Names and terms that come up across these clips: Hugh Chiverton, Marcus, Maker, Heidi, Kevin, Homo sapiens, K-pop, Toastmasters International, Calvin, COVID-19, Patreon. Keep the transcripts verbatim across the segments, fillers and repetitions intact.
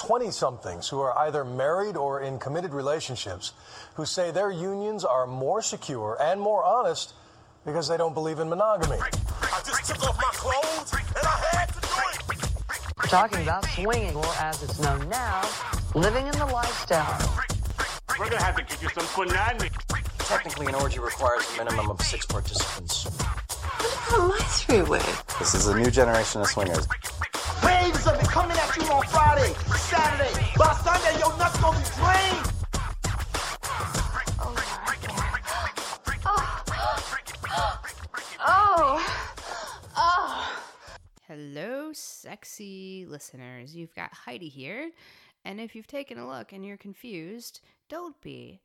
twenty-somethings who are either married or in committed relationships who say their unions are more secure and more honest because they don't believe in monogamy. I just took off my clothes and I had to do it. Talking about swinging, or as it's known now, living in the lifestyle. We're going to have to give you some punani. Technically, an orgy requires a minimum of six participants. What about my three-way? This is a new generation of swingers. Waves of it coming at you on Friday, Saturday. By Sunday, your nuts gonna be drained. Oh, my God. Oh. Oh. Oh. Hello, sexy listeners. You've got Heidi here. And if you've taken a look and you're confused, don't be.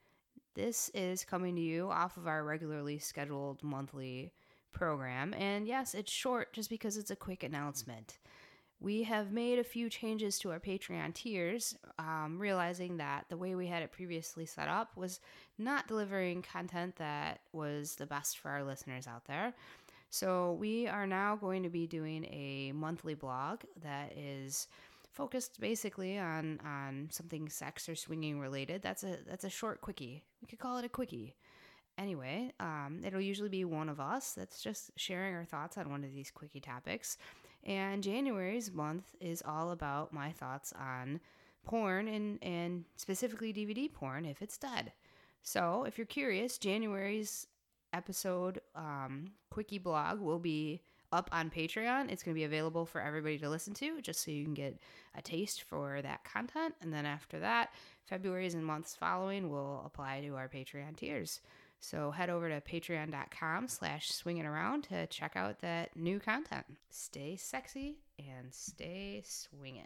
This is coming to you off of our regularly scheduled monthly program. And yes, it's short just because it's a quick announcement. We have made a few changes to our Patreon tiers, um, realizing that the way we had it previously set up was not delivering content that was the best for our listeners out there. So we are now going to be doing a monthly blog that is focused basically on, on something sex or swinging related. That's a that's a short quickie. We could call it a quickie. Anyway, um, it'll usually be one of us that's just sharing our thoughts on one of these quickie topics. And January's month is all about my thoughts on porn and, and specifically D V D porn if it's dead. So if you're curious, January's episode um, quickie blog will be up on Patreon. It's going to be available for everybody to listen to just so you can get a taste for that content. And then after that, February's and months following will apply to our Patreon tiers. So head over to patreon.com slash swinging around to check out that new content. Stay sexy and stay swinging.